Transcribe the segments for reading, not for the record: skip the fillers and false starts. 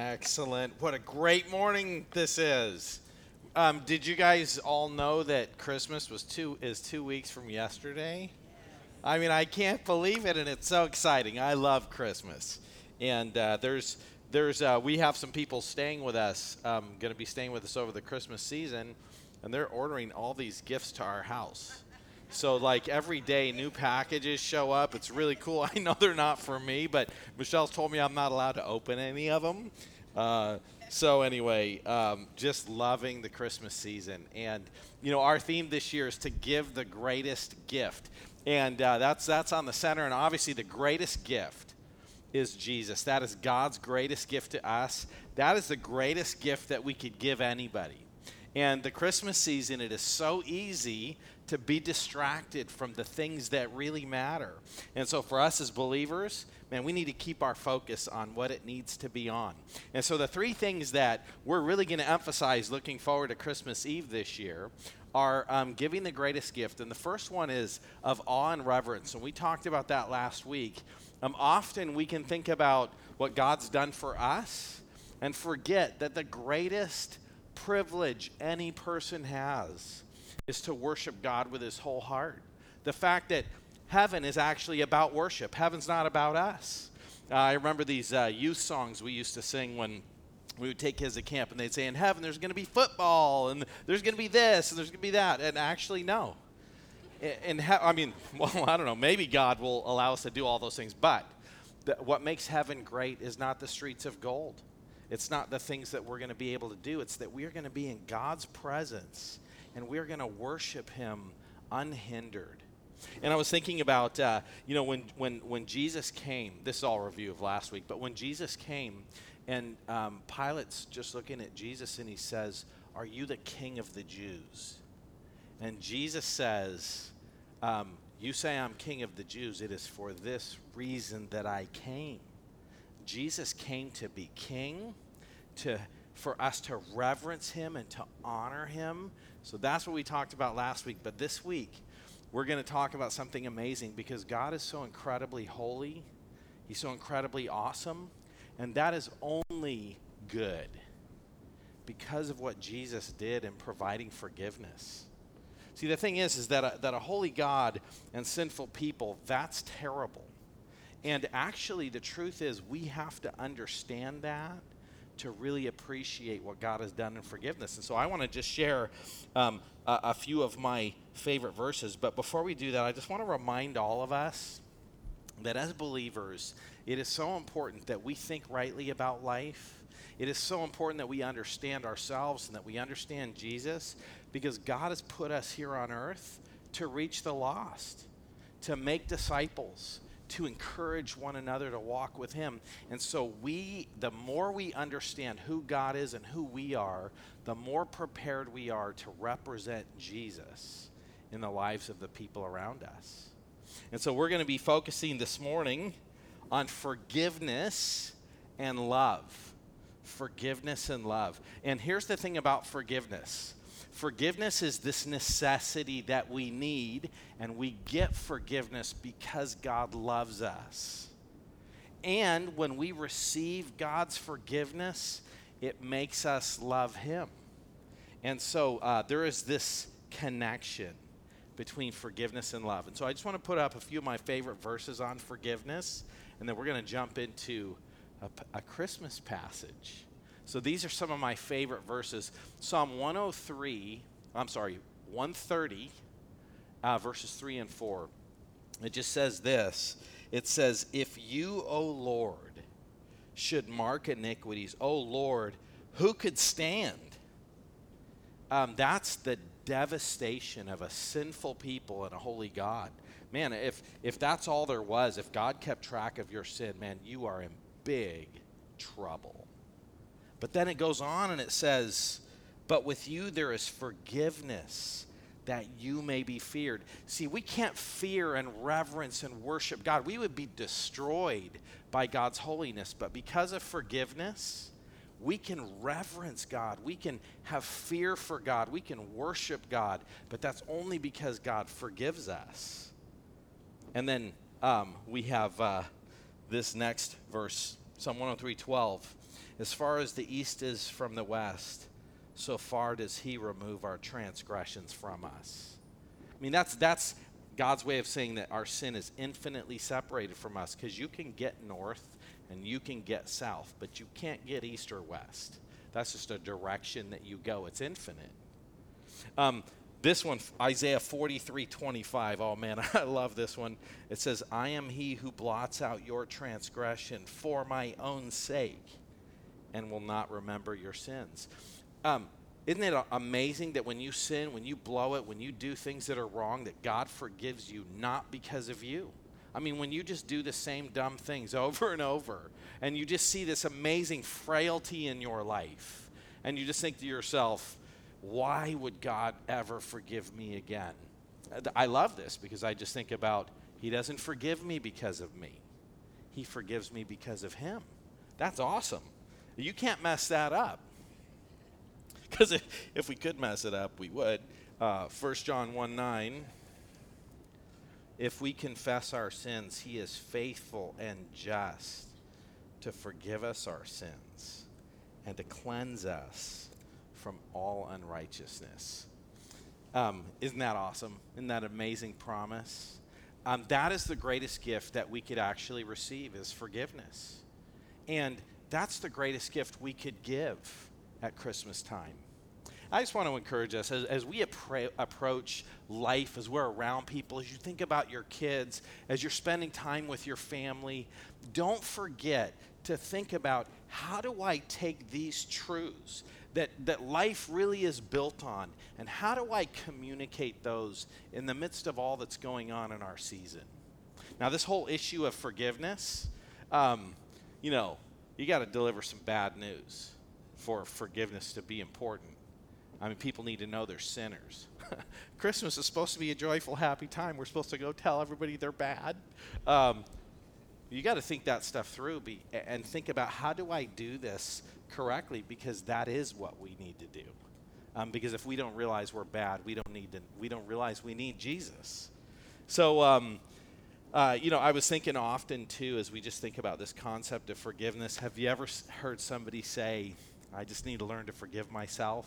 Excellent. What a great morning this is. Did you guys all know that Christmas was two weeks from yesterday? I mean, I can't believe it, and it's so exciting. I love Christmas. And we have some people staying with us, going to be staying with us over the Christmas season, and they're ordering all these gifts to our house. So, like, every day new packages show up. It's really cool. I know they're not for me, but Michelle's told me I'm not allowed to open any of them. Just loving the Christmas season. And, you know, our theme this year is to give the greatest gift. And that's on the center. And obviously the greatest gift is Jesus. That is God's greatest gift to us. That is the greatest gift that we could give anybody. And the Christmas season, it is so easy to be distracted from the things that really matter. And so for us as believers, man, we need to keep our focus on what it needs to be on. And so the three things that we're really going to emphasize looking forward to Christmas Eve this year are giving the greatest gift. And the first one is of awe and reverence. And we talked about that last week. Often we can think about what God's done for us and forget that the greatest privilege any person has is to worship God with his whole heart. The fact that heaven is actually about worship. Heaven's not about us. I remember these youth songs we used to sing when we would take kids to camp, and they'd say, in heaven there's going to be football, and there's going to be this, and there's going to be that. And actually, no. I don't know. Maybe God will allow us to do all those things. But what makes heaven great is not the streets of gold. It's not the things that we're going to be able to do. It's that we're going to be in God's presence, and we're going to worship him unhindered. And I was thinking about, when Jesus came, this is all a review of last week, but when Jesus came, and Pilate's just looking at Jesus, and he says, are you the king of the Jews? And Jesus says, you say I'm king of the Jews. It is for this reason that I came. Jesus came to be king, for us to reverence him and to honor him. So that's what we talked about last week. But this week, we're going to talk about something amazing because God is so incredibly holy. He's so incredibly awesome. And that is only good because of what Jesus did in providing forgiveness. See, the thing is that a holy God and sinful people, that's terrible. And actually, the truth is we have to understand that to really appreciate what God has done in forgiveness. And so I want to just share a few of my favorite verses. But before we do that, I just want to remind all of us that as believers, it is so important that we think rightly about life. It is so important that we understand ourselves and that we understand Jesus, because God has put us here on earth to reach the lost, to make disciples, to encourage one another to walk with him. And so the more we understand who God is and who we are, the more prepared we are to represent Jesus in the lives of the people around us. And so we're going to be focusing this morning on forgiveness and love. Forgiveness and love. And here's the thing about forgiveness. Forgiveness is this necessity that we need, and we get forgiveness because God loves us. And when we receive God's forgiveness, it makes us love him. And so there is this connection between forgiveness and love. And so I just want to put up a few of my favorite verses on forgiveness, and then we're going to jump into a Christmas passage. So these are some of my favorite verses. Psalm 130, verses 3 and 4. It just says this. It says, if you, O Lord, should mark iniquities, O Lord, who could stand? That's the devastation of a sinful people and a holy God. Man, if that's all there was, if God kept track of your sin, man, you are in big trouble. But then it goes on and it says, but with you there is forgiveness that you may be feared. See, we can't fear and reverence and worship God. We would be destroyed by God's holiness. But because of forgiveness, we can reverence God. We can have fear for God. We can worship God. But that's only because God forgives us. And then we have this next verse, Psalm 103:12. As far as the east is from the west, so far does he remove our transgressions from us. I mean, that's God's way of saying that our sin is infinitely separated from us, because you can get north and you can get south, but you can't get east or west. That's just a direction that you go. It's infinite. This one, Isaiah 43:25. Oh, man, I love this one. It says, I am he who blots out your transgression for my own sake and will not remember your sins. Isn't it amazing that when you sin, when you blow it, when you do things that are wrong, that God forgives you not because of you? I mean, when you just do the same dumb things over and over, and you just see this amazing frailty in your life, and you just think to yourself, why would God ever forgive me again? I love this because I just think about, he doesn't forgive me because of me. He forgives me because of him. That's awesome. You can't mess that up. Because if we could mess it up, we would. 1 John 1:9, if we confess our sins, he is faithful and just to forgive us our sins and to cleanse us from all unrighteousness. Isn't that awesome? Isn't that amazing promise? That is the greatest gift that we could actually receive, is forgiveness. And that's the greatest gift we could give at Christmas time. I just want to encourage us as we approach life, as we're around people, as you think about your kids, as you're spending time with your family, don't forget to think about, how do I take these truths that life really is built on, and how do I communicate those in the midst of all that's going on in our season? Now, this whole issue of forgiveness, you got to deliver some bad news for forgiveness to be important. I mean, people need to know they're sinners. Christmas is supposed to be a joyful, happy time. We're supposed to go tell everybody they're bad. You got to think that stuff through and think about, how do I do this correctly? Because that is what we need to do. Because if we don't realize we're bad, we don't realize we need Jesus. So, I was thinking often too, as we just think about this concept of forgiveness. Have you ever heard somebody say, I just need to learn to forgive myself?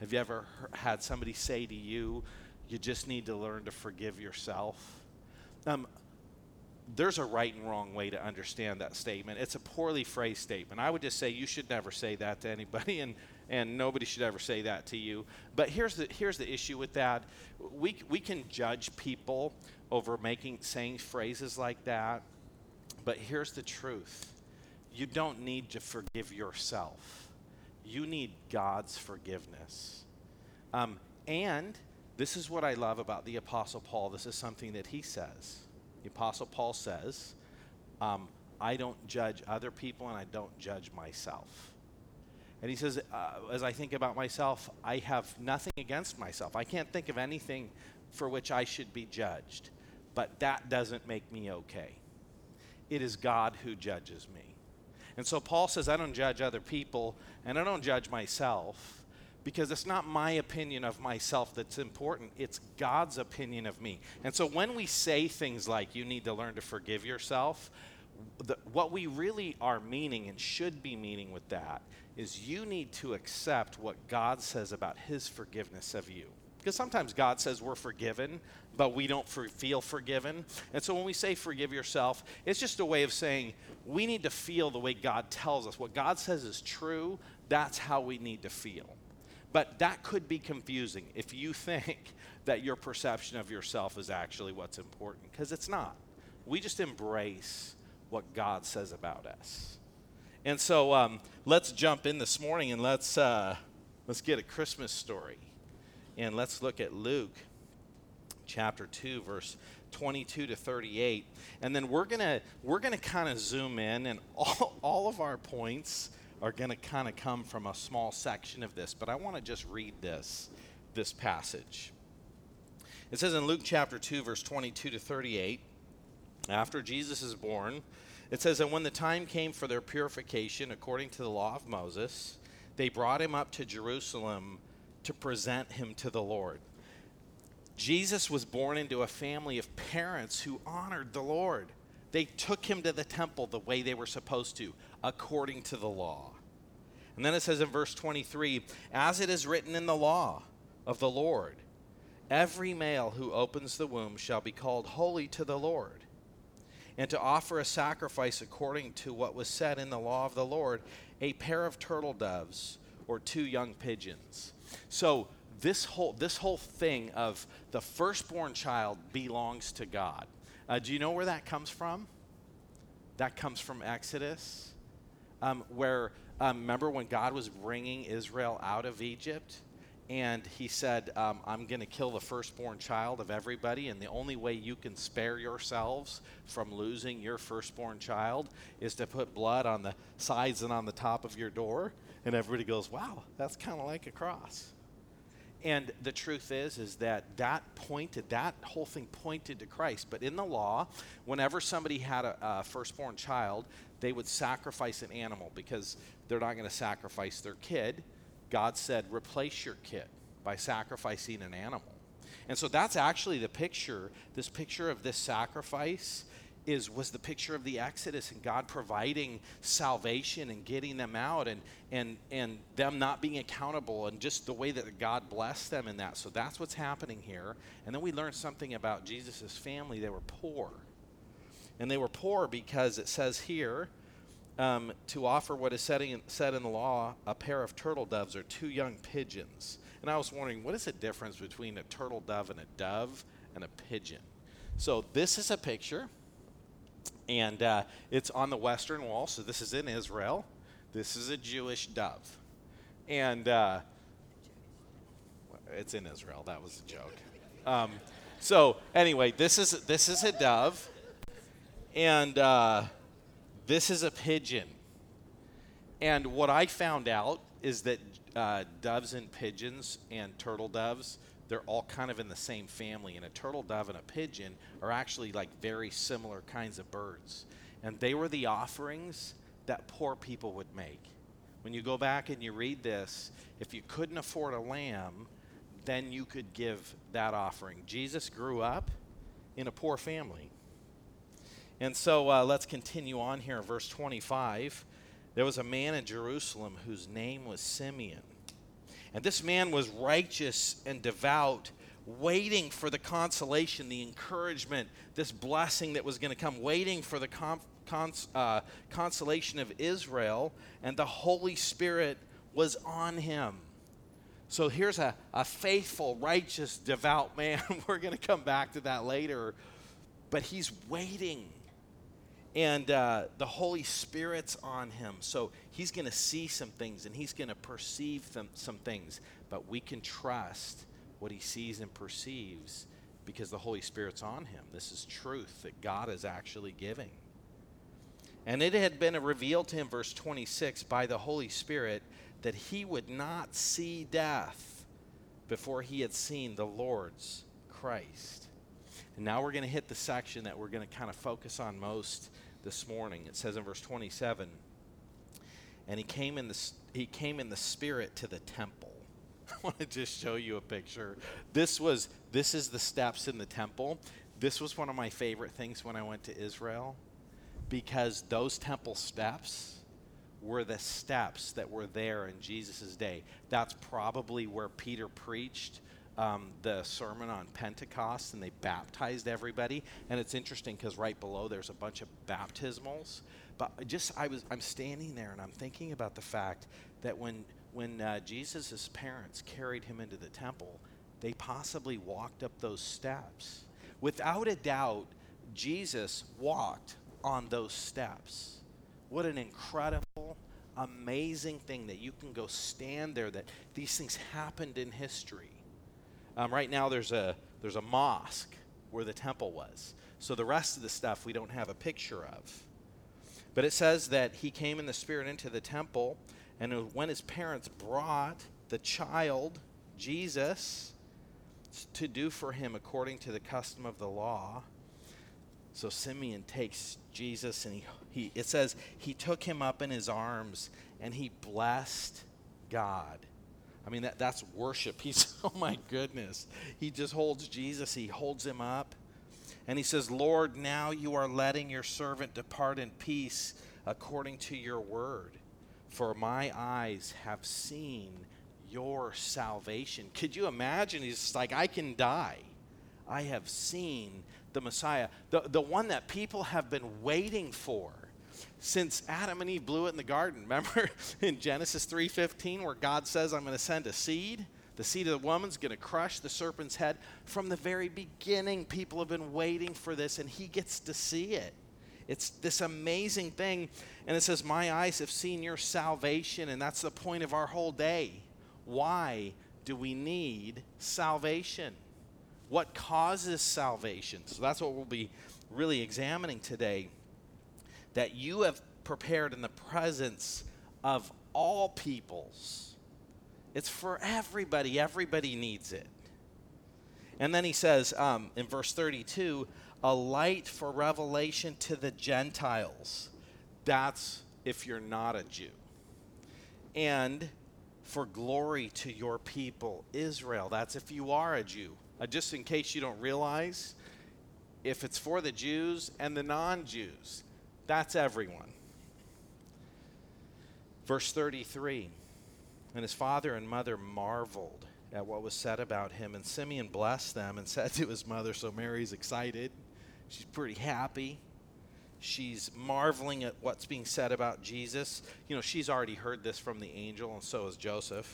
Have you ever had somebody say to you, you just need to learn to forgive yourself? There's a right and wrong way to understand that statement. It's a poorly phrased statement. I would just say you should never say that to anybody, and nobody should ever say that to you. But here's the issue with that. We can judge people over saying phrases like that, but here's the truth. You don't need to forgive yourself. You need God's forgiveness. And this is what I love about the Apostle Paul. This is something that he says. The Apostle Paul says, I don't judge other people and I don't judge myself. And he says, as I think about myself, I have nothing against myself. I can't think of anything for which I should be judged. But that doesn't make me okay. It is God who judges me. And so Paul says, I don't judge other people, and I don't judge myself, because it's not my opinion of myself that's important. It's God's opinion of me. And so when we say things like, you need to learn to forgive yourself, what we really are meaning and should be meaning with that is, you need to accept what God says about his forgiveness of you. Because sometimes God says we're forgiven, but we don't feel forgiven. And so when we say forgive yourself, it's just a way of saying we need to feel the way God tells us. What God says is true, that's how we need to feel. But that could be confusing if you think that your perception of yourself is actually what's important, because it's not. We just embrace what God says about us. And so let's jump in this morning and let's get a Christmas story. And let's look at Luke chapter 2, verse 22 to 38. And then we're gonna kind of zoom in, and all of our points are gonna kind of come from a small section of this. But I want to just read this passage. It says in Luke chapter 2, verse 22 to 38, after Jesus is born, it says, and when the time came for their purification according to the law of Moses, they brought him up to Jerusalem to present him to the Lord. Jesus was born into a family of parents who honored the Lord. They took him to the temple the way they were supposed to, according to the law. And then it says in verse 23, as it is written in the law of the Lord, every male who opens the womb shall be called holy to the Lord, and to offer a sacrifice according to what was said in the law of the Lord, a pair of turtle doves or two young pigeons. So this whole thing of the firstborn child belongs to God. Do you know where that comes from? That comes from Exodus, remember when God was bringing Israel out of Egypt? And he said, I'm going to kill the firstborn child of everybody, and the only way you can spare yourselves from losing your firstborn child is to put blood on the sides and on the top of your door. And everybody goes, wow, that's kind of like a cross. And the truth is that whole thing pointed to Christ. But in the law, whenever somebody had a firstborn child, they would sacrifice an animal because they're not going to sacrifice their kid. God said, replace your kid by sacrificing an animal. And so that's actually the picture. This picture of this sacrifice was the picture of the Exodus and God providing salvation and getting them out and them not being accountable and just the way that God blessed them in that. So that's what's happening here. And then we learned something about Jesus' family. They were poor. And they were poor because it says here, to offer what is said in the law, a pair of turtle doves or two young pigeons. And I was wondering, what is the difference between a turtle dove and a pigeon? So this is a picture, and it's on the Western Wall, so this is in Israel. This is a Jewish dove. And it's in Israel. That was a joke. So anyway, this is a dove, and... this is a pigeon. And what I found out is that doves and pigeons and turtle doves, they're all kind of in the same family. And a turtle dove and a pigeon are actually like very similar kinds of birds. And they were the offerings that poor people would make. When you go back and you read this, if you couldn't afford a lamb, then you could give that offering. Jesus grew up in a poor family. And so let's continue on here. Verse 25, there was a man in Jerusalem whose name was Simeon. And this man was righteous and devout, waiting for the consolation, the encouragement, this blessing that was going to come, waiting for the consolation of Israel, and the Holy Spirit was on him. So here's a faithful, righteous, devout man. We're going to come back to that later. But he's waiting. And the Holy Spirit's on him. So he's going to see some things and he's going to perceive some things. But we can trust what he sees and perceives because the Holy Spirit's on him. This is truth that God is actually giving. And it had been revealed to him, verse 26, by the Holy Spirit that he would not see death before he had seen the Lord's Christ. And now we're going to hit the section that we're going to kind of focus on most this morning. It says in verse 27, and he came in the Spirit to the temple. I want to just show you a picture. This is the steps in the temple. This was one of my favorite things when I went to Israel, because those temple steps were the steps that were there in Jesus' day. That's probably where Peter preached the sermon on Pentecost, and they baptized everybody. And it's interesting because right below there's a bunch of baptismals. But I'm standing there and I'm thinking about the fact that when Jesus' parents carried him into the temple, they possibly walked up those steps. Without a doubt, Jesus walked on those steps. What an incredible, amazing thing that you can go stand there, that these things happened in history. Right now, there's a mosque where the temple was. So the rest of the stuff we don't have a picture of. But it says that he came in the Spirit into the temple, and when his parents brought the child, Jesus, to do for him according to the custom of the law. So Simeon takes Jesus, and it says he took him up in his arms, and he blessed God. I mean, that's worship. He says, oh my goodness. He just holds Jesus. He holds him up. And he says, Lord, now you are letting your servant depart in peace according to your word. For my eyes have seen your salvation. Could you imagine? He's like, I can die. I have seen the Messiah, the one that people have been waiting for since Adam and Eve blew it in the garden. Remember in Genesis 3:15 where God says, I'm going to send a seed. The seed of the woman's going to crush the serpent's head. From the very beginning, people have been waiting for this, and he gets to see it. It's this amazing thing. And it says, my eyes have seen your salvation, and that's the point of our whole day. Why do we need salvation? What causes salvation? So that's what we'll be really examining today, that you have prepared in the presence of all peoples. It's for everybody. Everybody needs it. And then he says in verse 32, a light for revelation to the Gentiles. That's if you're not a Jew. And for glory to your people, Israel. That's if you are a Jew. Just in case you don't realize, if it's for the Jews and the non-Jews, that's everyone. Verse 33. And his father and mother marveled at what was said about him. And Simeon blessed them and said to his mother, so Mary's excited. She's pretty happy. She's marveling at what's being said about Jesus. You know, she's already heard this from the angel, and so has Joseph.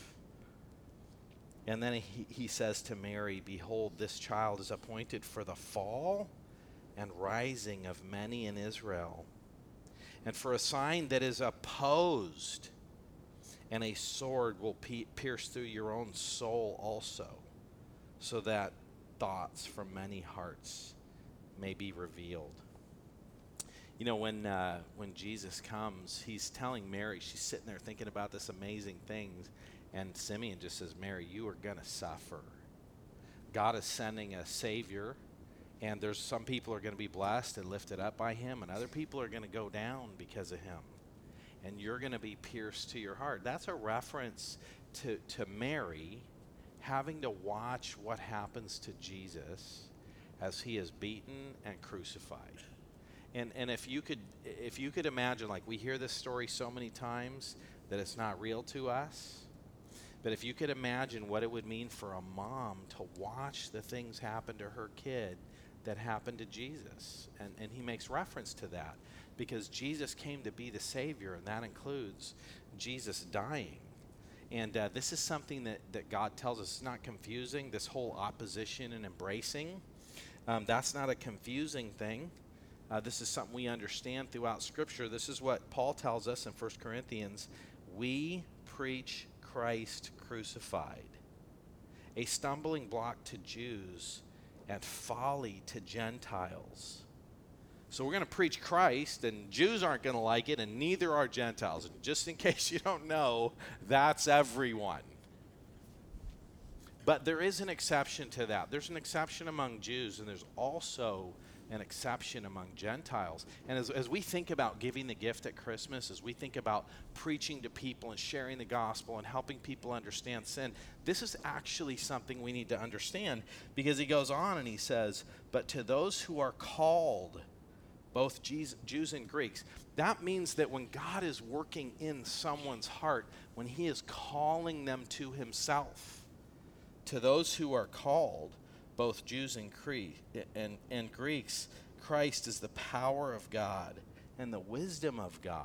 And then he says to Mary, behold, this child is appointed for the fall and rising of many in Israel, and for a sign that is opposed, and a sword will pierce through your own soul also, so that thoughts from many hearts may be revealed. You know, when Jesus comes, he's telling Mary, she's sitting there thinking about this amazing things, and Simeon just says, Mary, you are going to suffer. God is sending a Savior, and there's some people are going to be blessed and lifted up by him, and other people are going to go down because of him. And you're going to be pierced to your heart. That's a reference to Mary having to watch what happens to Jesus as he is beaten and crucified. And if you could imagine, like we hear this story so many times that it's not real to us, but if you could imagine what it would mean for a mom to watch the things happen to her kid that happened to Jesus. And he makes reference to that. Because Jesus came to be the Savior, and that includes Jesus dying. And this is something that God tells us is not confusing, this whole opposition and embracing. That's not a confusing thing. This is something we understand throughout Scripture. This is what Paul tells us in 1 Corinthians. We preach Christ crucified, a stumbling block to Jews and folly to Gentiles. So we're going to preach Christ, and Jews aren't going to like it, and neither are Gentiles. And just in case you don't know, that's everyone. But there is an exception to that. There's an exception among Jews, and there's also an exception among Gentiles. And as we think about giving the gift at Christmas, as we think about preaching to people and sharing the gospel and helping people understand sin, this is actually something we need to understand, because he goes on and he says, but to those who are called, both Jews and Greeks. That means that when God is working in someone's heart, when he is calling them to himself, to those who are called, both Jews and Greeks, Christ is the power of God and the wisdom of God.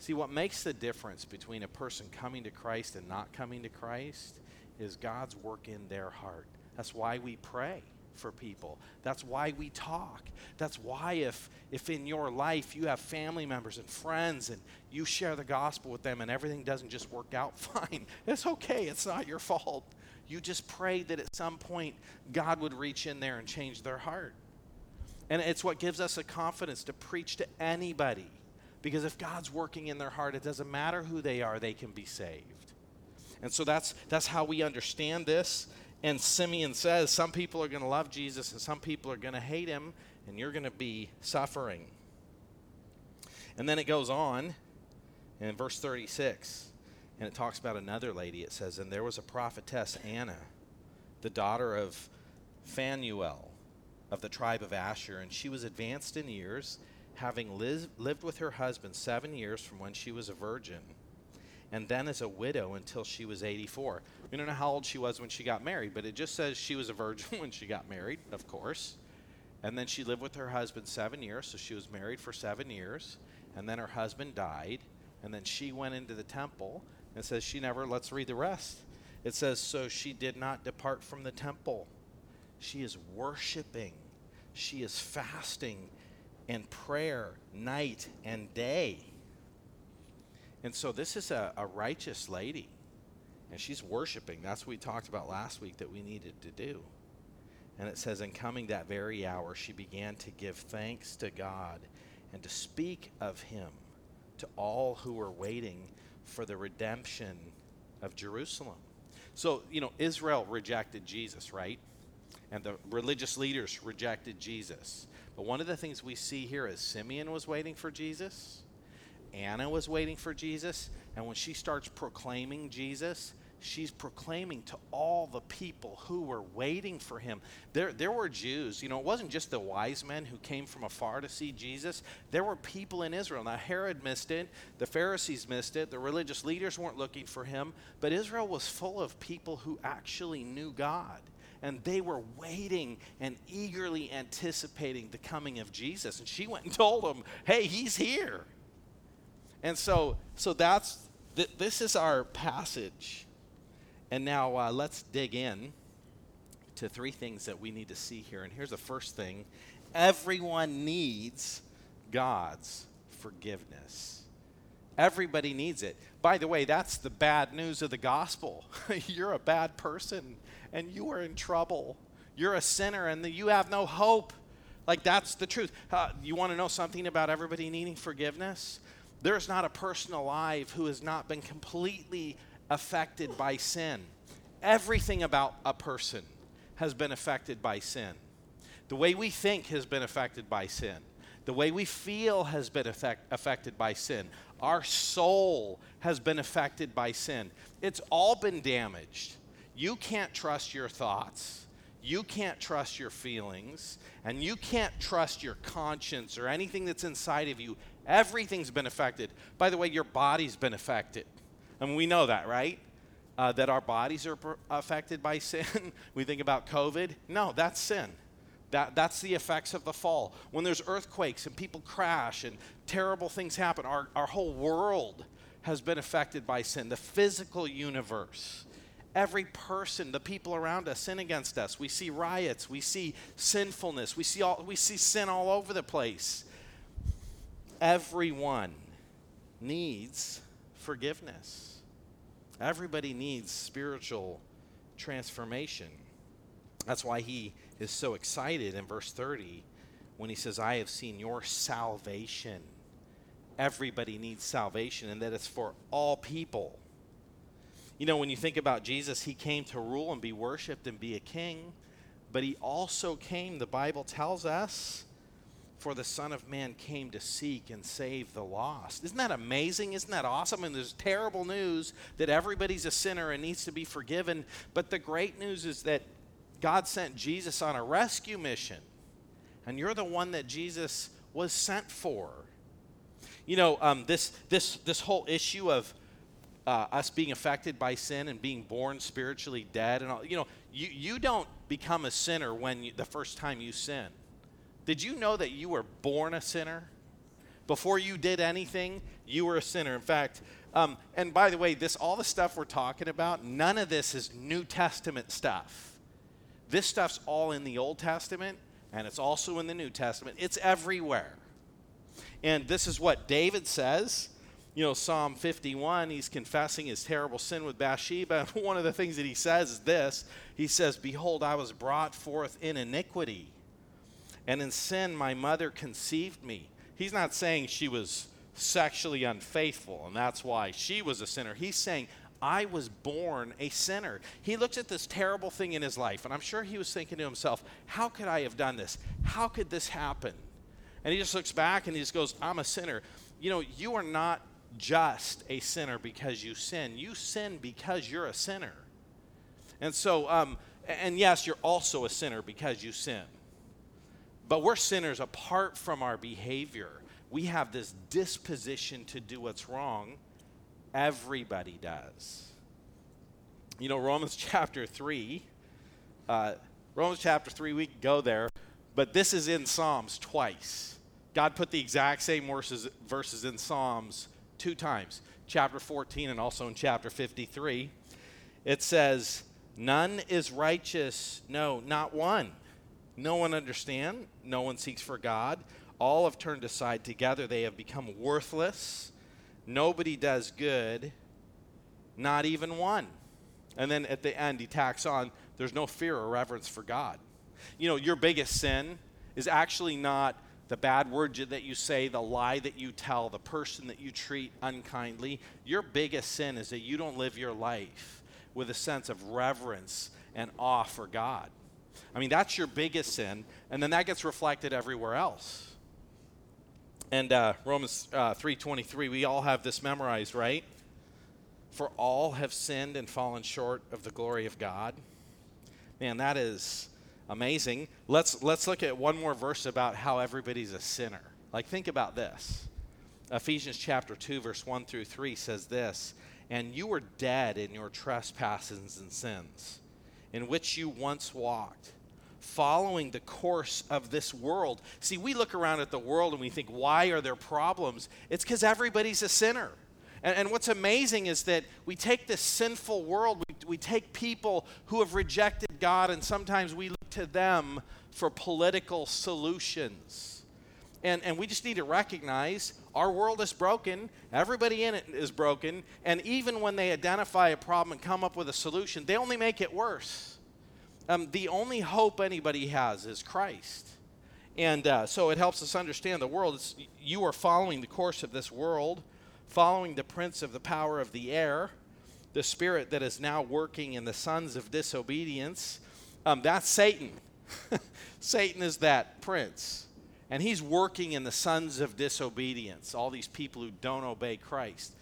See, what makes the difference between a person coming to Christ and not coming to Christ is God's work in their heart. That's why we pray for people. That's why we talk. That's why if in your life you have family members and friends and you share the gospel with them and everything doesn't just work out fine, it's okay. It's not your fault. You just pray that at some point God would reach in there and change their heart. And it's what gives us the confidence to preach to anybody, because if God's working in their heart, it doesn't matter who they are, they can be saved. And so that's how we understand this. And Simeon says, some people are going to love Jesus and some people are going to hate him, and you're going to be suffering. And then it goes on in verse 36, and it talks about another lady. It says, and there was a prophetess, Anna, the daughter of Phanuel, of the tribe of Asher, and she was advanced in years, having lived with her husband 7 years from when she was a virgin, and then as a widow until she was 84. We don't know how old she was when she got married, but it just says she was a virgin when she got married, of course. And then she lived with her husband 7 years, so she was married for 7 years, and then her husband died, and then she went into the temple, and it says she never, let's read the rest. It says, so she did not depart from the temple. She is worshiping. She is fasting and prayer night and day. And so this is a righteous lady, and she's worshiping. That's what we talked about last week that we needed to do. And it says, in coming that very hour, she began to give thanks to God and to speak of him to all who were waiting for the redemption of Jerusalem. So, you know, Israel rejected Jesus, right? And the religious leaders rejected Jesus. But one of the things we see here is Simeon was waiting for Jesus. Anna was waiting for Jesus. And when she starts proclaiming Jesus, she's proclaiming to all the people who were waiting for him. There were Jews. You know, it wasn't just the wise men who came from afar to see Jesus. There were people in Israel. Now, Herod missed it. The Pharisees missed it. The religious leaders weren't looking for him. But Israel was full of people who actually knew God. And they were waiting and eagerly anticipating the coming of Jesus. And she went and told them, hey, he's here. And so that's this is our passage. And now let's dig in to three things that we need to see here. And here's the first thing. Everyone needs God's forgiveness. Everybody needs it. By the way, that's the bad news of the gospel. You're a bad person, and you are in trouble. You're a sinner, and you have no hope. Like, that's the truth. You want to know something about everybody needing forgiveness? There's not a person alive who has not been completely affected by sin. Everything about a person has been affected by sin. The way we think has been affected by sin. The way we feel has been affected by sin. Our soul has been affected by sin. It's all been damaged. You can't trust your thoughts. You can't trust your feelings. And you can't trust your conscience or anything that's inside of you. Everything's been affected. By the way, your body's been affected. I mean, we know that, right? That our bodies are affected by sin. We think about COVID. No, that's sin. That's the effects of the fall. When there's earthquakes and people crash and terrible things happen, our whole world has been affected by sin. The physical universe, every person, the people around us sin against us. We see riots. We see sinfulness. We see sin all over the place. Everyone needs forgiveness. Everybody needs spiritual transformation. That's why he is so excited in verse 30 when he says, I have seen your salvation. Everybody needs salvation, and that it's for all people. You know, when you think about Jesus, he came to rule and be worshiped and be a king, but he also came, the Bible tells us, for the Son of Man came to seek and save the lost. Isn't that amazing? Isn't that awesome? And there's terrible news that everybody's a sinner and needs to be forgiven, but the great news is that God sent Jesus on a rescue mission, and you're the one that Jesus was sent for. You know, this whole issue of us being affected by sin and being born spiritually dead, and all, you know, you don't become a sinner when the first time you sin. Did you know that you were born a sinner? Before you did anything, you were a sinner. In fact, and by the way, all the stuff we're talking about, none of this is New Testament stuff. This stuff's all in the Old Testament, and it's also in the New Testament. It's everywhere. And this is what David says. You know, Psalm 51, he's confessing his terrible sin with Bathsheba. And one of the things that he says is this. He says, behold, I was brought forth in iniquity, and in sin my mother conceived me. He's not saying she was sexually unfaithful, and that's why she was a sinner. He's saying, I was born a sinner. He looks at this terrible thing in his life, and I'm sure he was thinking to himself, how could I have done this? How could this happen? And he just looks back and he just goes, I'm a sinner. You know, you are not just a sinner because you sin. You sin because you're a sinner. And so, and yes, you're also a sinner because you sin. But we're sinners apart from our behavior. We have this disposition to do what's wrong. Everybody does. You know, Romans chapter 3, we can go there, but this is in Psalms twice. God put the exact same verses in Psalms two times, chapter 14 and also in chapter 53. It says, none is righteous, no, not one. No one understands, no one seeks for God. All have turned aside together, they have become worthless. Nobody does good, not even one. And then at the end, he tacks on, there's no fear or reverence for God. You know, your biggest sin is actually not the bad word that you say, the lie that you tell, the person that you treat unkindly. Your biggest sin is that you don't live your life with a sense of reverence and awe for God. I mean, that's your biggest sin, and then that gets reflected everywhere else. And Romans 3:23, we all have this memorized, right? For all have sinned and fallen short of the glory of God. Man, that is amazing. Let's look at one more verse about how everybody's a sinner. Like, think about this. Ephesians chapter 2, verse 1 through 3 says this, and you were dead in your trespasses and sins, in which you once walked, following the course of this world. See, we look around at the world and we think, why are there problems? It's because everybody's a sinner. And what's amazing is that we take this sinful world, we take people who have rejected God, and sometimes we look to them for political solutions. And we just need to recognize our world is broken, everybody in it is broken, and even when they identify a problem and come up with a solution, they only make it worse. The only hope anybody has is Christ. And so it helps us understand the world. You are following the course of this world, following the prince of the power of the air, the spirit that is now working in the sons of disobedience. That's Satan. Satan is that prince. And he's working in the sons of disobedience, all these people who don't obey Christ.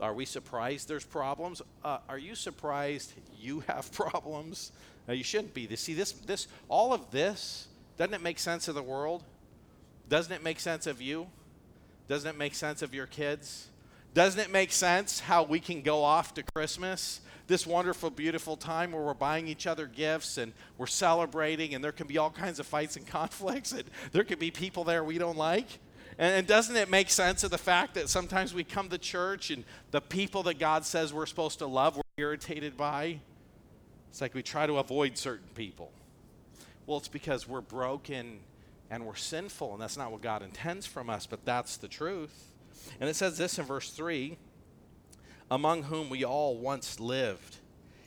Are we surprised there's problems? Are you surprised you have problems? No, you shouldn't be. See, this, all of this, doesn't it make sense of the world? Doesn't it make sense of you? Doesn't it make sense of your kids? Doesn't it make sense how we can go off to Christmas, this wonderful, beautiful time where we're buying each other gifts and we're celebrating, and there can be all kinds of fights and conflicts, and there could be people there we don't like? And doesn't it make sense of the fact that sometimes we come to church and the people that God says we're supposed to love, we're irritated by? It's like we try to avoid certain people. Well, it's because we're broken and we're sinful, and that's not what God intends from us, but that's the truth. And it says this in verse 3, among whom we all once lived,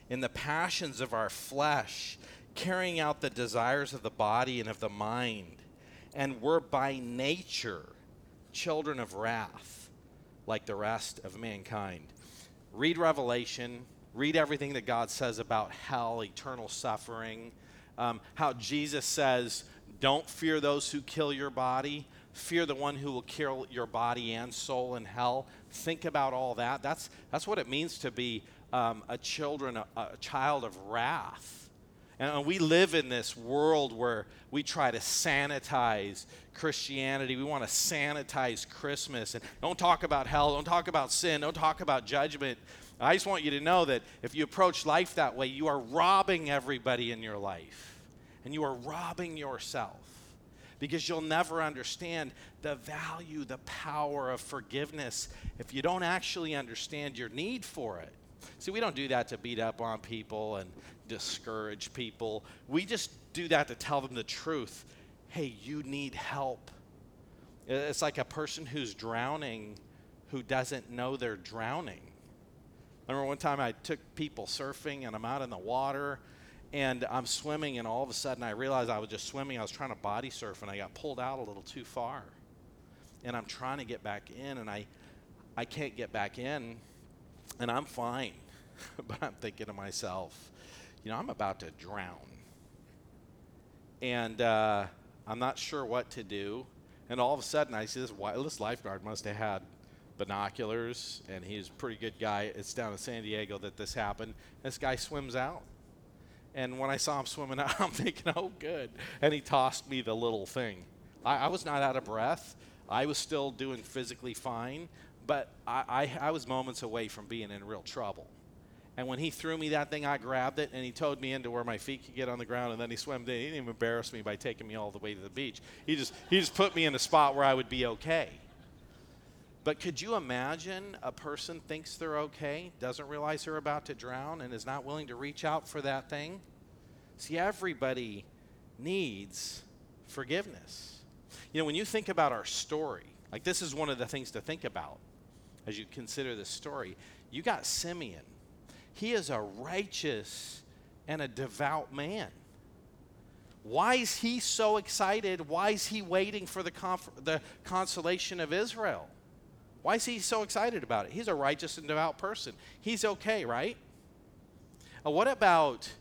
in the passions of our flesh, carrying out the desires of the body and of the mind, and were by nature children of wrath, like the rest of mankind. Read Revelation, read everything that God says about hell, eternal suffering, how Jesus says, don't fear those who kill your body. Fear the one who will kill your body and soul in hell. Think about all that. That's what it means to be a child of wrath. And we live in this world where we try to sanitize Christianity. We want to sanitize Christmas. And don't talk about hell. Don't talk about sin. Don't talk about judgment. I just want you to know that if you approach life that way, you are robbing everybody in your life. And you are robbing yourself. Because you'll never understand the value, the power of forgiveness if you don't actually understand your need for it. See, we don't do that to beat up on people and discourage people. We just do that to tell them the truth. Hey, you need help. It's like a person who's drowning who doesn't know they're drowning. I remember one time I took people surfing, and I'm out in the water, and I'm swimming, and all of a sudden I realized I was just swimming. I was trying to body surf, and I got pulled out a little too far. And I'm trying to get back in, and I can't get back in, and I'm fine. But I'm thinking to myself, you know, I'm about to drown. And I'm not sure what to do. And all of a sudden I see this lifeguard must have had binoculars, and he's a pretty good guy. It's down in San Diego that this happened. This guy swims out. And when I saw him swimming out, I'm thinking, oh, good. And he tossed me the little thing. I was not out of breath. I was still doing physically fine, but I was moments away from being in real trouble. And when he threw me that thing, I grabbed it, and he towed me into where my feet could get on the ground, and then he swam in. He didn't even embarrass me by taking me all the way to the beach. He just put me in a spot where I would be okay. But could you imagine a person thinks they're okay, doesn't realize they're about to drown, and is not willing to reach out for that thing? See, everybody needs forgiveness. You know, when you think about our story, like this is one of the things to think about as you consider this story. You got Simeon. He is a righteous and a devout man. Why is he so excited? Why is he waiting for the consolation of Israel? Why is he so excited about it? He's a righteous and devout person. He's okay, right? What about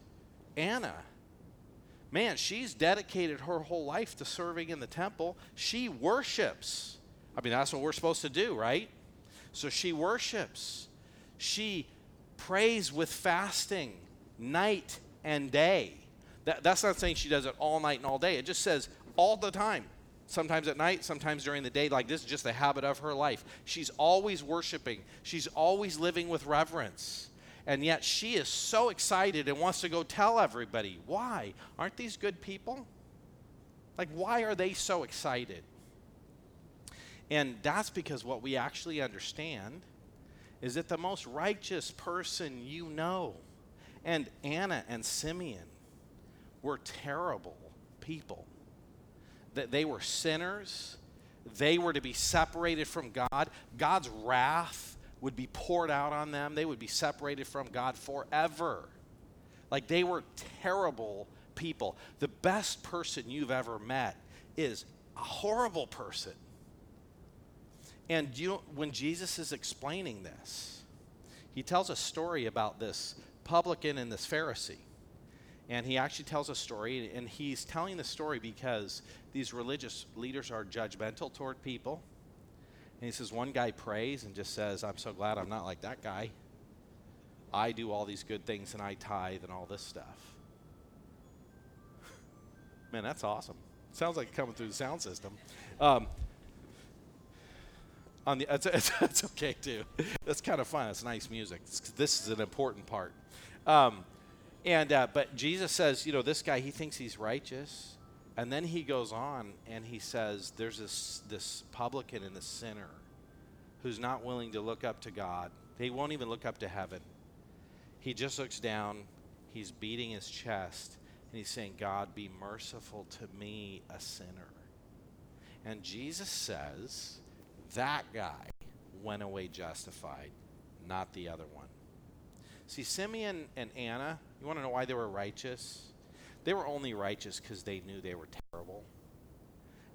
Anna? Man, she's dedicated her whole life to serving in the temple. She worships. I mean, that's what we're supposed to do, right? So she worships. She prays with fasting night and day. That's not saying she does it all night and all day. It just says all the time. Sometimes at night, sometimes during the day. Like this is just a habit of her life. She's always worshiping. She's always living with reverence. And yet she is so excited and wants to go tell everybody. Why? Aren't these good people? Like, why are they so excited? And that's because what we actually understand is that the most righteous person you know, and Anna and Simeon, were terrible people. That they were sinners. They were to be separated from God. God's wrath would be poured out on them. They would be separated from God forever. Like, they were terrible people. The best person you've ever met is a horrible person. And you know, when Jesus is explaining this, he tells a story about this publican and this Pharisee. And he actually tells a story, and he's telling the story because these religious leaders are judgmental toward people. And he says, one guy prays and just says, I'm so glad I'm not like that guy. I do all these good things, and I tithe and all this stuff. Man, that's awesome. Sounds like coming through the sound system. It's okay, too. That's kind of fun. It's nice music. This is an important part. But Jesus says, you know, this guy, he thinks he's righteous. And then he goes on and he says, there's this publican and this sinner who's not willing to look up to God. They won't even look up to heaven. He just looks down. He's beating his chest. And he's saying, God, be merciful to me, a sinner. And Jesus says, that guy went away justified, not the other one. See, Simeon and Anna, you want to know why they were righteous? They were only righteous because they knew they were terrible.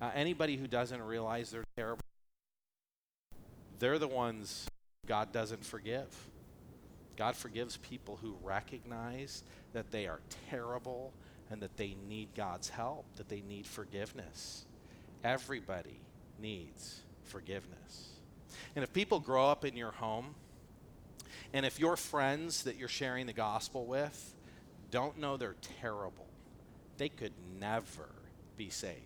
Anybody who doesn't realize they're terrible, they're the ones God doesn't forgive. God forgives people who recognize that they are terrible and that they need God's help, that they need forgiveness. Everybody needs forgiveness. And if people grow up in your home, and if your friends that you're sharing the gospel with don't know they're terrible, they could never be saved.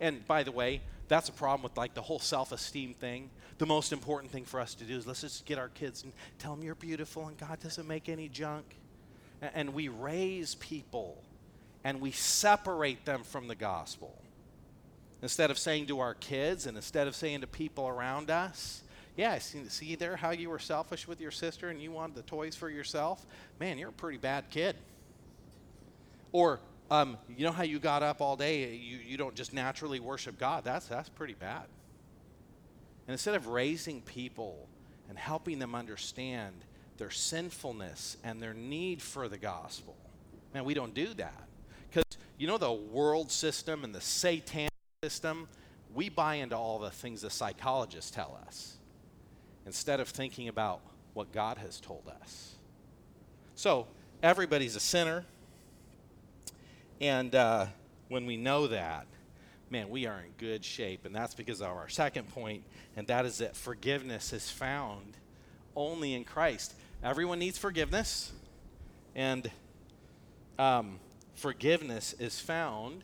And by the way, that's a problem with like the whole self-esteem thing. The most important thing for us to do is let's just get our kids and tell them you're beautiful and God doesn't make any junk. And we raise people and we separate them from the gospel. Instead of saying to our kids and instead of saying to people around us, yeah, I see there how you were selfish with your sister and you wanted the toys for yourself. Man, you're a pretty bad kid. Or, you know how you got up all day, you don't just naturally worship God. That's pretty bad. And instead of raising people and helping them understand their sinfulness and their need for the gospel, man, we don't do that. Because, you know, the world system and the satanic system, we buy into all the things the psychologists tell us, instead of thinking about what God has told us. So everybody's a sinner. And when we know that, man, we are in good shape. And that's because of our second point, and that is that forgiveness is found only in Christ. Everyone needs forgiveness. And forgiveness is found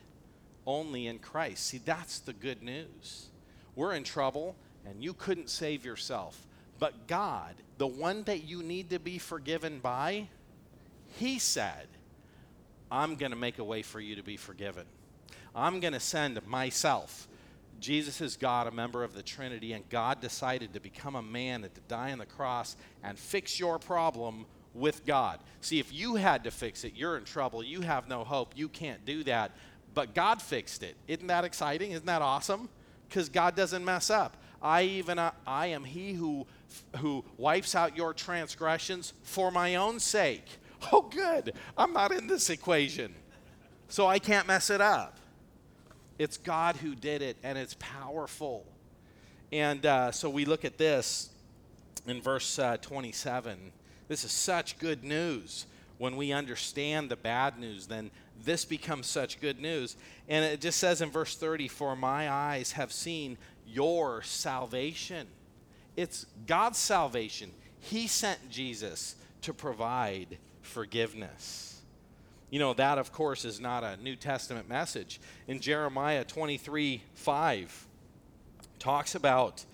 only in Christ. See, that's the good news. We're in trouble, and you couldn't save yourself. But God, the one that you need to be forgiven by, he said, I'm going to make a way for you to be forgiven. I'm going to send myself. Jesus is God, a member of the Trinity, and God decided to become a man and to die on the cross and fix your problem with God. See, if you had to fix it, you're in trouble. You have no hope. You can't do that. But God fixed it. Isn't that exciting? Isn't that awesome? Because God doesn't mess up. I am he who wipes out your transgressions for my own sake. Oh, good. I'm not in this equation, so I can't mess it up. It's God who did it, and it's powerful. And so we look at this in verse 27. This is such good news. When we understand the bad news, then this becomes such good news. And it just says in verse 30, for my eyes have seen your salvation. It's God's salvation. He sent Jesus to provide forgiveness. You know, that, of course, is not a New Testament message. In Jeremiah 23:5, talks about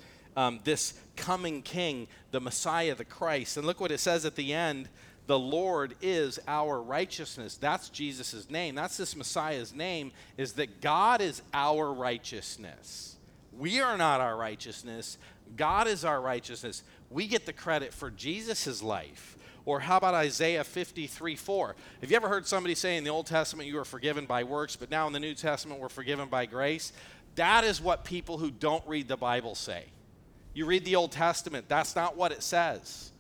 this coming king, the Messiah, the Christ. And look what it says at the end. The Lord is our righteousness. That's Jesus' name. That's this Messiah's name, is that God is our righteousness. We are not our righteousness. God is our righteousness. We get the credit for Jesus' life. Or how about Isaiah 53:4? Have you ever heard somebody say in the Old Testament you were forgiven by works, but now in the New Testament we're forgiven by grace? That is what people who don't read the Bible say. You read the Old Testament, that's not what it says.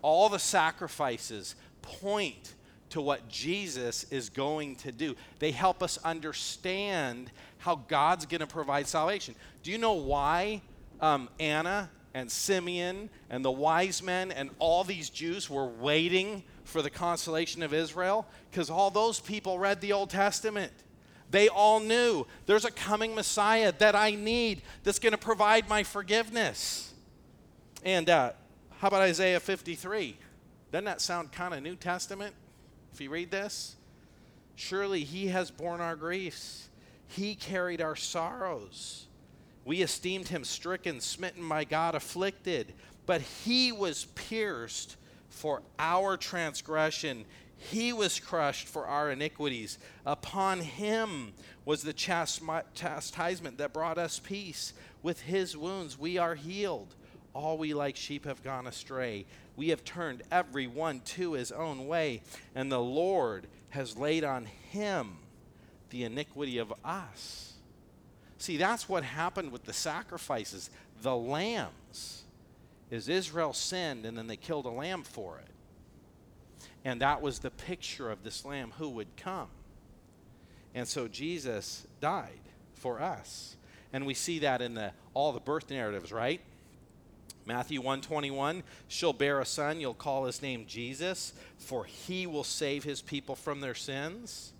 All the sacrifices point to what Jesus is going to do. They help us understand how God's going to provide salvation. Do you know why Anna and Simeon and the wise men and all these Jews were waiting for the consolation of Israel? Because all those people read the Old Testament. They all knew there's a coming Messiah that I need that's going to provide my forgiveness. And how about Isaiah 53? Doesn't that sound kind of New Testament if you read this? Surely he has borne our griefs. He carried our sorrows. We esteemed him stricken, smitten by God, afflicted. But he was pierced for our transgression. He was crushed for our iniquities. Upon him was the chastisement that brought us peace. With his wounds we are healed. All we like sheep have gone astray. We have turned every one to his own way. And the Lord has laid on him the iniquity of us. See, that's what happened with the sacrifices. The lambs is Israel sinned, and then they killed a lamb for it. And that was the picture of this lamb who would come. And so Jesus died for us. And we see that in all the birth narratives, right? Matthew 1:21, she'll bear a son, you'll call his name Jesus, for he will save his people from their sins.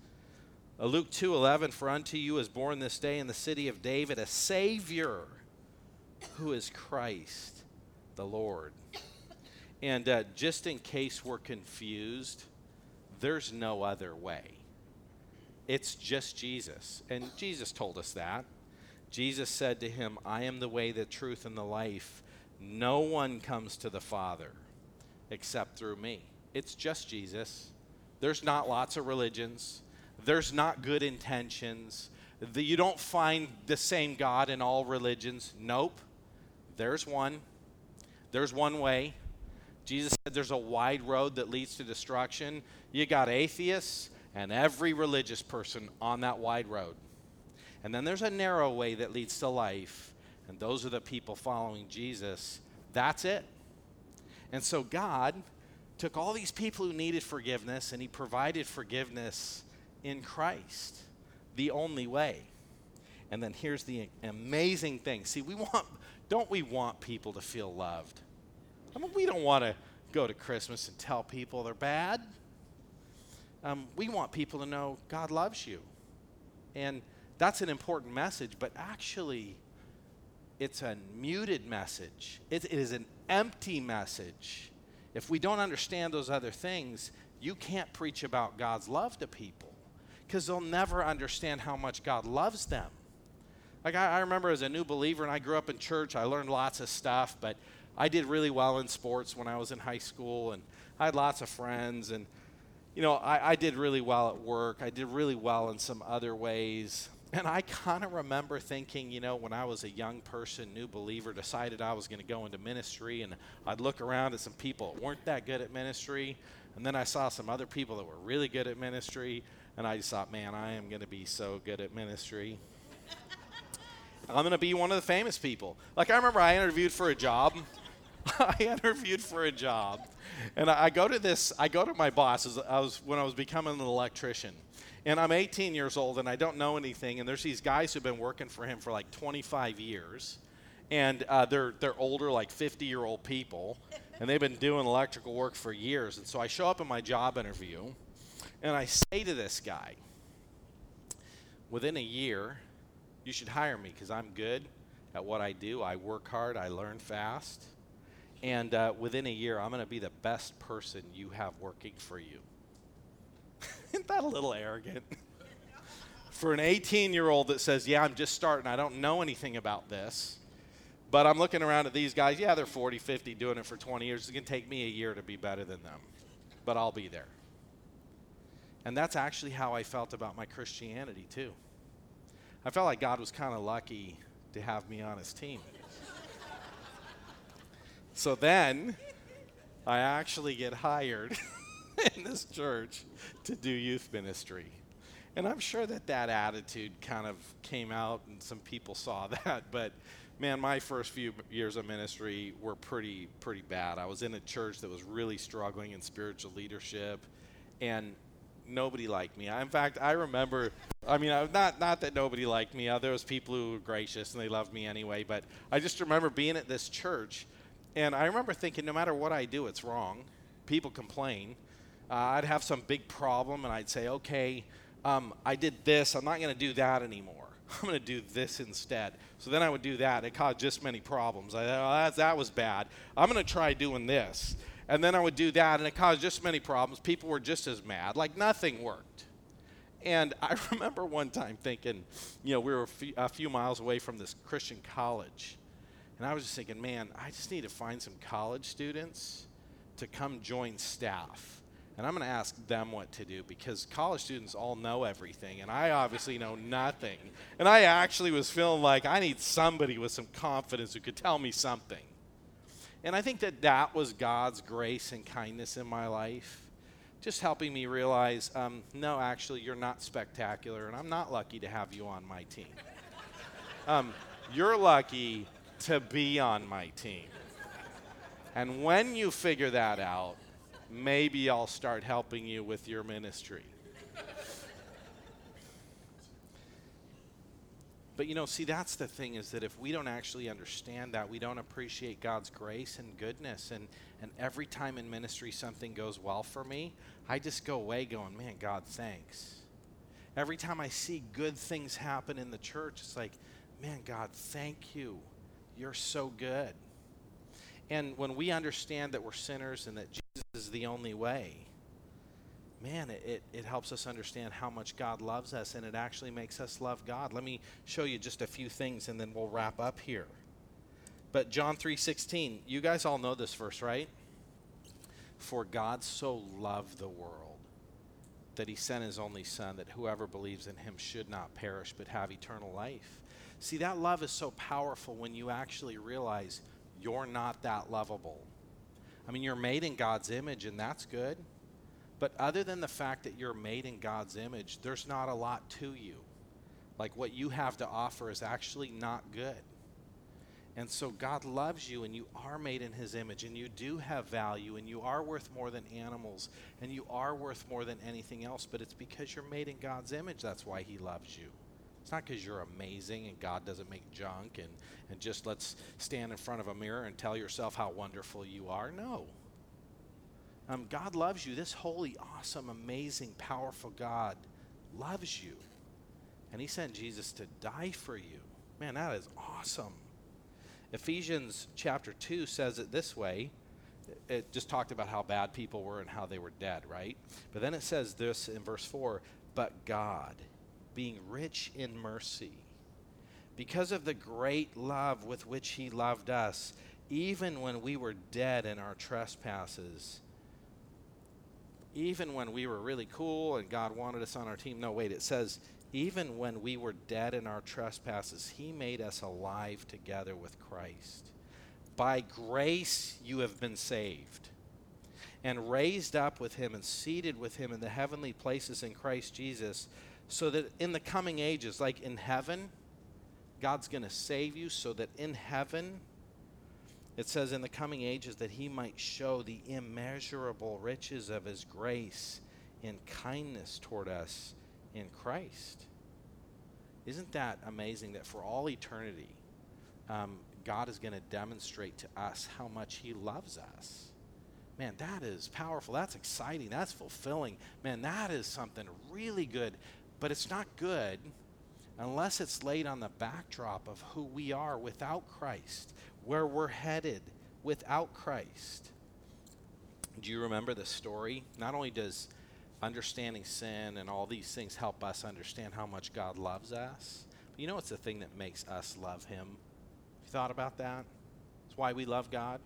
Luke 2:11, for unto you is born this day in the city of David a Savior, who is Christ the Lord. And just in case we're confused, there's no other way. It's just Jesus. And Jesus told us that. Jesus said to him, I am the way, the truth, and the life. No one comes to the Father except through me. It's just Jesus. There's not lots of religions. There's not good intentions. You don't find the same God in all religions. Nope. There's one. There's one way. Jesus said there's a wide road that leads to destruction. You got atheists and every religious person on that wide road. And then there's a narrow way that leads to life. And those are the people following Jesus. That's it. And so God took all these people who needed forgiveness, and he provided forgiveness in Christ, the only way. And then here's the amazing thing. See, don't we want people to feel loved? I mean, we don't want to go to Christmas and tell people they're bad. We want people to know God loves you. And that's an important message, but actually, it's a muted message. It is an empty message. If we don't understand those other things, you can't preach about God's love to people because they'll never understand how much God loves them. Like I remember as a new believer, and I grew up in church, I learned lots of stuff, but I did really well in sports when I was in high school, and I had lots of friends, and you know, I did really well at work. I did really well in some other ways. And I kind of remember thinking, you know, when I was a young person, new believer, decided I was going to go into ministry, and I'd look around at some people that weren't that good at ministry, and then I saw some other people that were really good at ministry, and I just thought, man, I am going to be so good at ministry. I'm going to be one of the famous people. Like I remember I interviewed for a job. And I go to my boss when I was becoming an electrician. And I'm 18 years old, and I don't know anything. And there's these guys who've been working for him for like 25 years. And they're older, like 50-year-old people. And they've been doing electrical work for years. And so I show up in my job interview, and I say to this guy, within a year, you should hire me because I'm good at what I do. I work hard. I learn fast. And within a year, I'm going to be the best person you have working for you. Isn't that a little arrogant? For an 18-year-old that says, yeah, I'm just starting. I don't know anything about this. But I'm looking around at these guys. Yeah, they're 40, 50, doing it for 20 years. It's going to take me a year to be better than them. But I'll be there. And that's actually how I felt about my Christianity, too. I felt like God was kind of lucky to have me on his team. So then I actually get hired in this church to do youth ministry. And I'm sure that attitude kind of came out and some people saw that. But, man, my first few years of ministry were pretty bad. I was in a church that was really struggling in spiritual leadership, and nobody liked me. In fact, I remember, not that nobody liked me. There was people who were gracious, and they loved me anyway. But I just remember being at this church. And I remember thinking, no matter what I do, it's wrong. People complain. I'd have some big problem, and I'd say, okay, I did this. I'm not going to do that anymore. I'm going to do this instead. So then I would do that. It caused just many problems. I thought, that was bad. I'm going to try doing this. And then I would do that, and it caused just many problems. People were just as mad. Like nothing worked. And I remember one time thinking, you know, we were a few miles away from this Christian college. And I was just thinking, man, I just need to find some college students to come join staff. And I'm going to ask them what to do because college students all know everything. And I obviously know nothing. And I actually was feeling like I need somebody with some confidence who could tell me something. And I think that was God's grace and kindness in my life. Just helping me realize, no, actually, you're not spectacular. And I'm not lucky to have you on my team. You're lucky to be on my team. And when you figure that out, maybe I'll start helping you with your ministry. But you know, see, that's the thing is that if we don't actually understand that, we don't appreciate God's grace and goodness. And every time in ministry something goes well for me, I just go away going, man, God, thanks. Every time I see good things happen in the church, it's like, man, God, thank you. You're so good. And when we understand that we're sinners and that Jesus is the only way, man, it helps us understand how much God loves us, and it actually makes us love God. Let me show you just a few things, and then we'll wrap up here. But John 3:16, you guys all know this verse, right? For God so loved the world that he sent his only son, that whoever believes in him should not perish but have eternal life. See, that love is so powerful when you actually realize you're not that lovable. I mean, you're made in God's image, and that's good. But other than the fact that you're made in God's image, there's not a lot to you. Like what you have to offer is actually not good. And so God loves you, and you are made in his image, and you do have value, and you are worth more than animals, and you are worth more than anything else. But it's because you're made in God's image. That's why he loves you. It's not because you're amazing and God doesn't make junk and just let's stand in front of a mirror and tell yourself how wonderful you are. No. God loves you. This holy, awesome, amazing, powerful God loves you. And he sent Jesus to die for you. Man, that is awesome. Ephesians chapter 2 says it this way. it just talked about how bad people were and how they were dead, right? But then it says this in verse 4, but God, being rich in mercy, because of the great love with which he loved us, even when we were dead in our trespasses, even when we were really cool and God wanted us on our team. No, wait, it says, even when we were dead in our trespasses, he made us alive together with Christ. By grace you have been saved, and raised up with him and seated with him in the heavenly places in Christ Jesus, so that in the coming ages, like in heaven, God's going to save you, so that in heaven, it says in the coming ages, that he might show the immeasurable riches of his grace in kindness toward us in Christ. Isn't that amazing that for all eternity, God is going to demonstrate to us how much he loves us? Man, that is powerful. That's exciting. That's fulfilling. Man, that is something really good. But it's not good unless it's laid on the backdrop of who we are without Christ, where we're headed without Christ. Do you remember the story? Not only does understanding sin and all these things help us understand how much God loves us, but you know it's the thing that makes us love him. Have you thought about that? It's why we love God.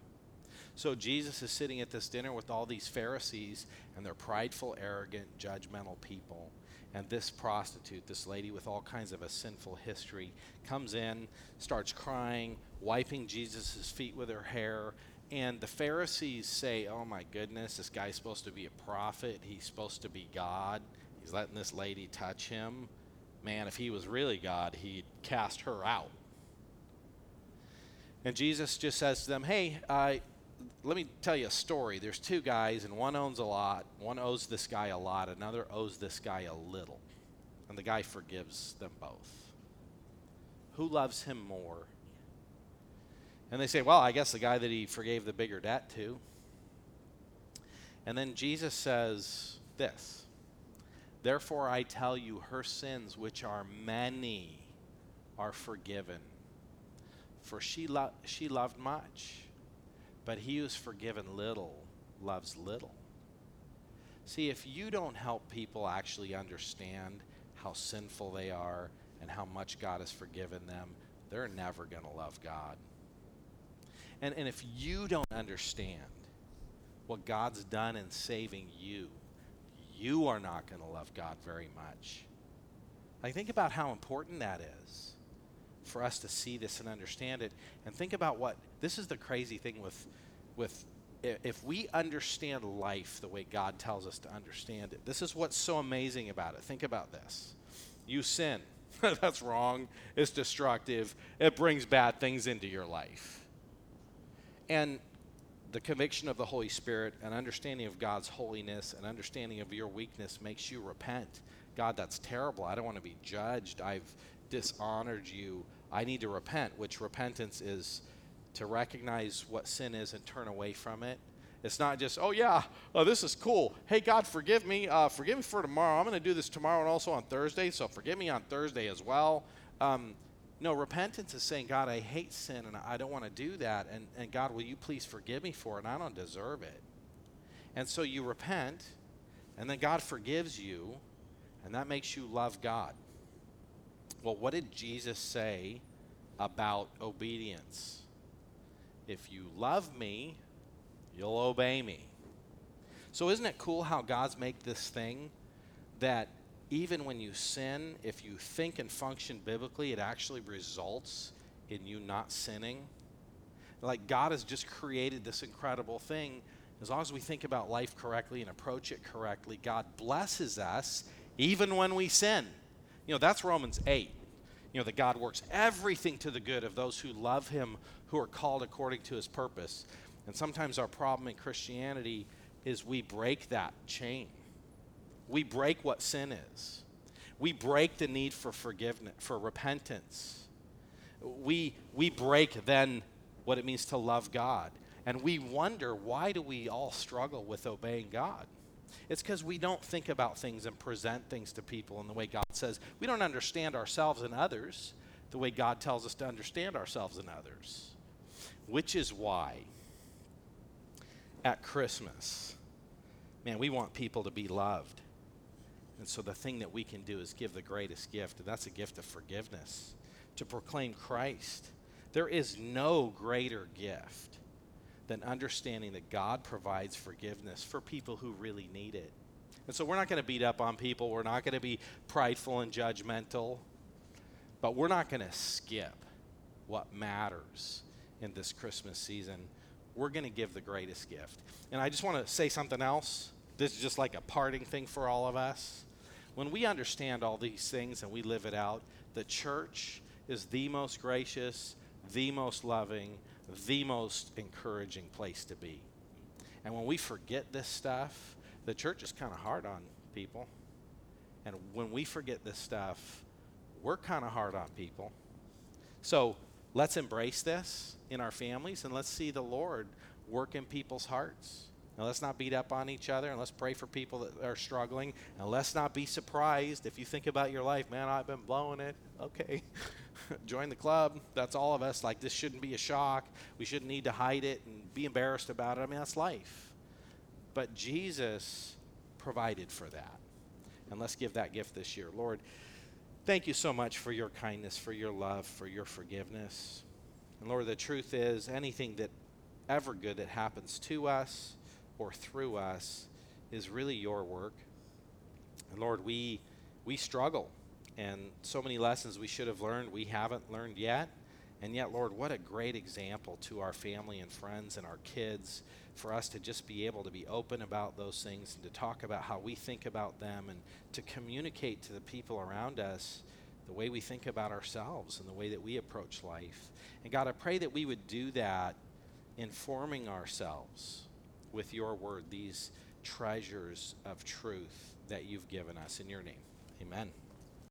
So Jesus is sitting at this dinner with all these Pharisees, and they're prideful, arrogant, judgmental people. And this prostitute, this lady with all kinds of a sinful history, comes in, starts crying, wiping Jesus' feet with her hair. And the Pharisees say, oh my goodness, this guy's supposed to be a prophet. He's supposed to be God. He's letting this lady touch him. Man, if he was really God, he'd cast her out. And Jesus just says to them, hey, let me tell you a story. There's two guys, and one owns a lot. One owes this guy a lot. Another owes this guy a little. And the guy forgives them both. Who loves him more? And they say, well, I guess the guy that he forgave the bigger debt to. And then Jesus says this, therefore I tell you, her sins, which are many, are forgiven. For she loved much. But he who's forgiven little loves little. See, if you don't help people actually understand how sinful they are and how much God has forgiven them, they're never going to love God. And if you don't understand what God's done in saving you, you are not going to love God very much. Like, think about how important that is for us to see this and understand it. And think about what, this is the crazy thing with if we understand life the way God tells us to understand it, this is what's so amazing about it. Think about this. You sin. That's wrong. It's destructive. It brings bad things into your life. And the conviction of the Holy Spirit and understanding of God's holiness and understanding of your weakness makes you repent. God, that's terrible. I don't want to be judged. I've dishonored you. I need to repent, which repentance is to recognize what sin is and turn away from it. It's not just, oh yeah, oh, this is cool. Hey, God, forgive me for tomorrow. I'm going to do this tomorrow and also on Thursday, so forgive me on Thursday as well. No, repentance is saying, God, I hate sin and I don't want to do that. And God, will you please forgive me for it? And I don't deserve it. And so you repent, and then God forgives you, and that makes you love God. Well, what did Jesus say about obedience? If you love me, you'll obey me. So isn't it cool how God's made this thing that even when you sin, if you think and function biblically, it actually results in you not sinning? Like, God has just created this incredible thing. As long as we think about life correctly and approach it correctly, God blesses us even when we sin. You know, that's Romans 8. You know, that God works everything to the good of those who love him, who are called according to his purpose. And sometimes our problem in Christianity is we break that chain. We break what sin is. We break the need for forgiveness, for repentance. We break then what it means to love God. And we wonder, why do we all struggle with obeying God? It's because we don't think about things and present things to people in the way God says. We don't understand ourselves and others the way God tells us to understand ourselves and others, which is why at Christmas. Man, we want people to be loved. And so the thing that we can do is give the greatest gift, and that's a gift of forgiveness, to proclaim Christ. There is no greater gift than understanding that God provides forgiveness for people who really need it. And so we're not going to beat up on people. We're not going to be prideful and judgmental. But we're not going to skip what matters in this Christmas season. We're going to give the greatest gift. And I just want to say something else. This is just like a parting thing for all of us. When we understand all these things and we live it out, the church is the most gracious, the most loving, the most encouraging place to be. And when we forget this stuff, the church is kind of hard on people. And when we forget this stuff, we're kind of hard on people. So let's embrace this in our families, and let's see the Lord work in people's hearts. Now, let's not beat up on each other, and let's pray for people that are struggling. And let's not be surprised if you think about your life, man, I've been blowing it. Okay, join the club. That's all of us. Like, this shouldn't be a shock. We shouldn't need to hide it and be embarrassed about it. I mean, that's life. But Jesus provided for that. And let's give that gift this year. Lord, thank you so much for your kindness, for your love, for your forgiveness. And Lord, the truth is, anything that ever good that happens to us or through us is really your work. And Lord, we struggle, and so many lessons we should have learned we haven't learned yet. And yet, Lord, what a great example to our family and friends and our kids for us to just be able to be open about those things and to talk about how we think about them and to communicate to the people around us the way we think about ourselves and the way that we approach life. And God, I pray that we would do that, informing ourselves with your word, these treasures of truth that you've given us. In your name, amen.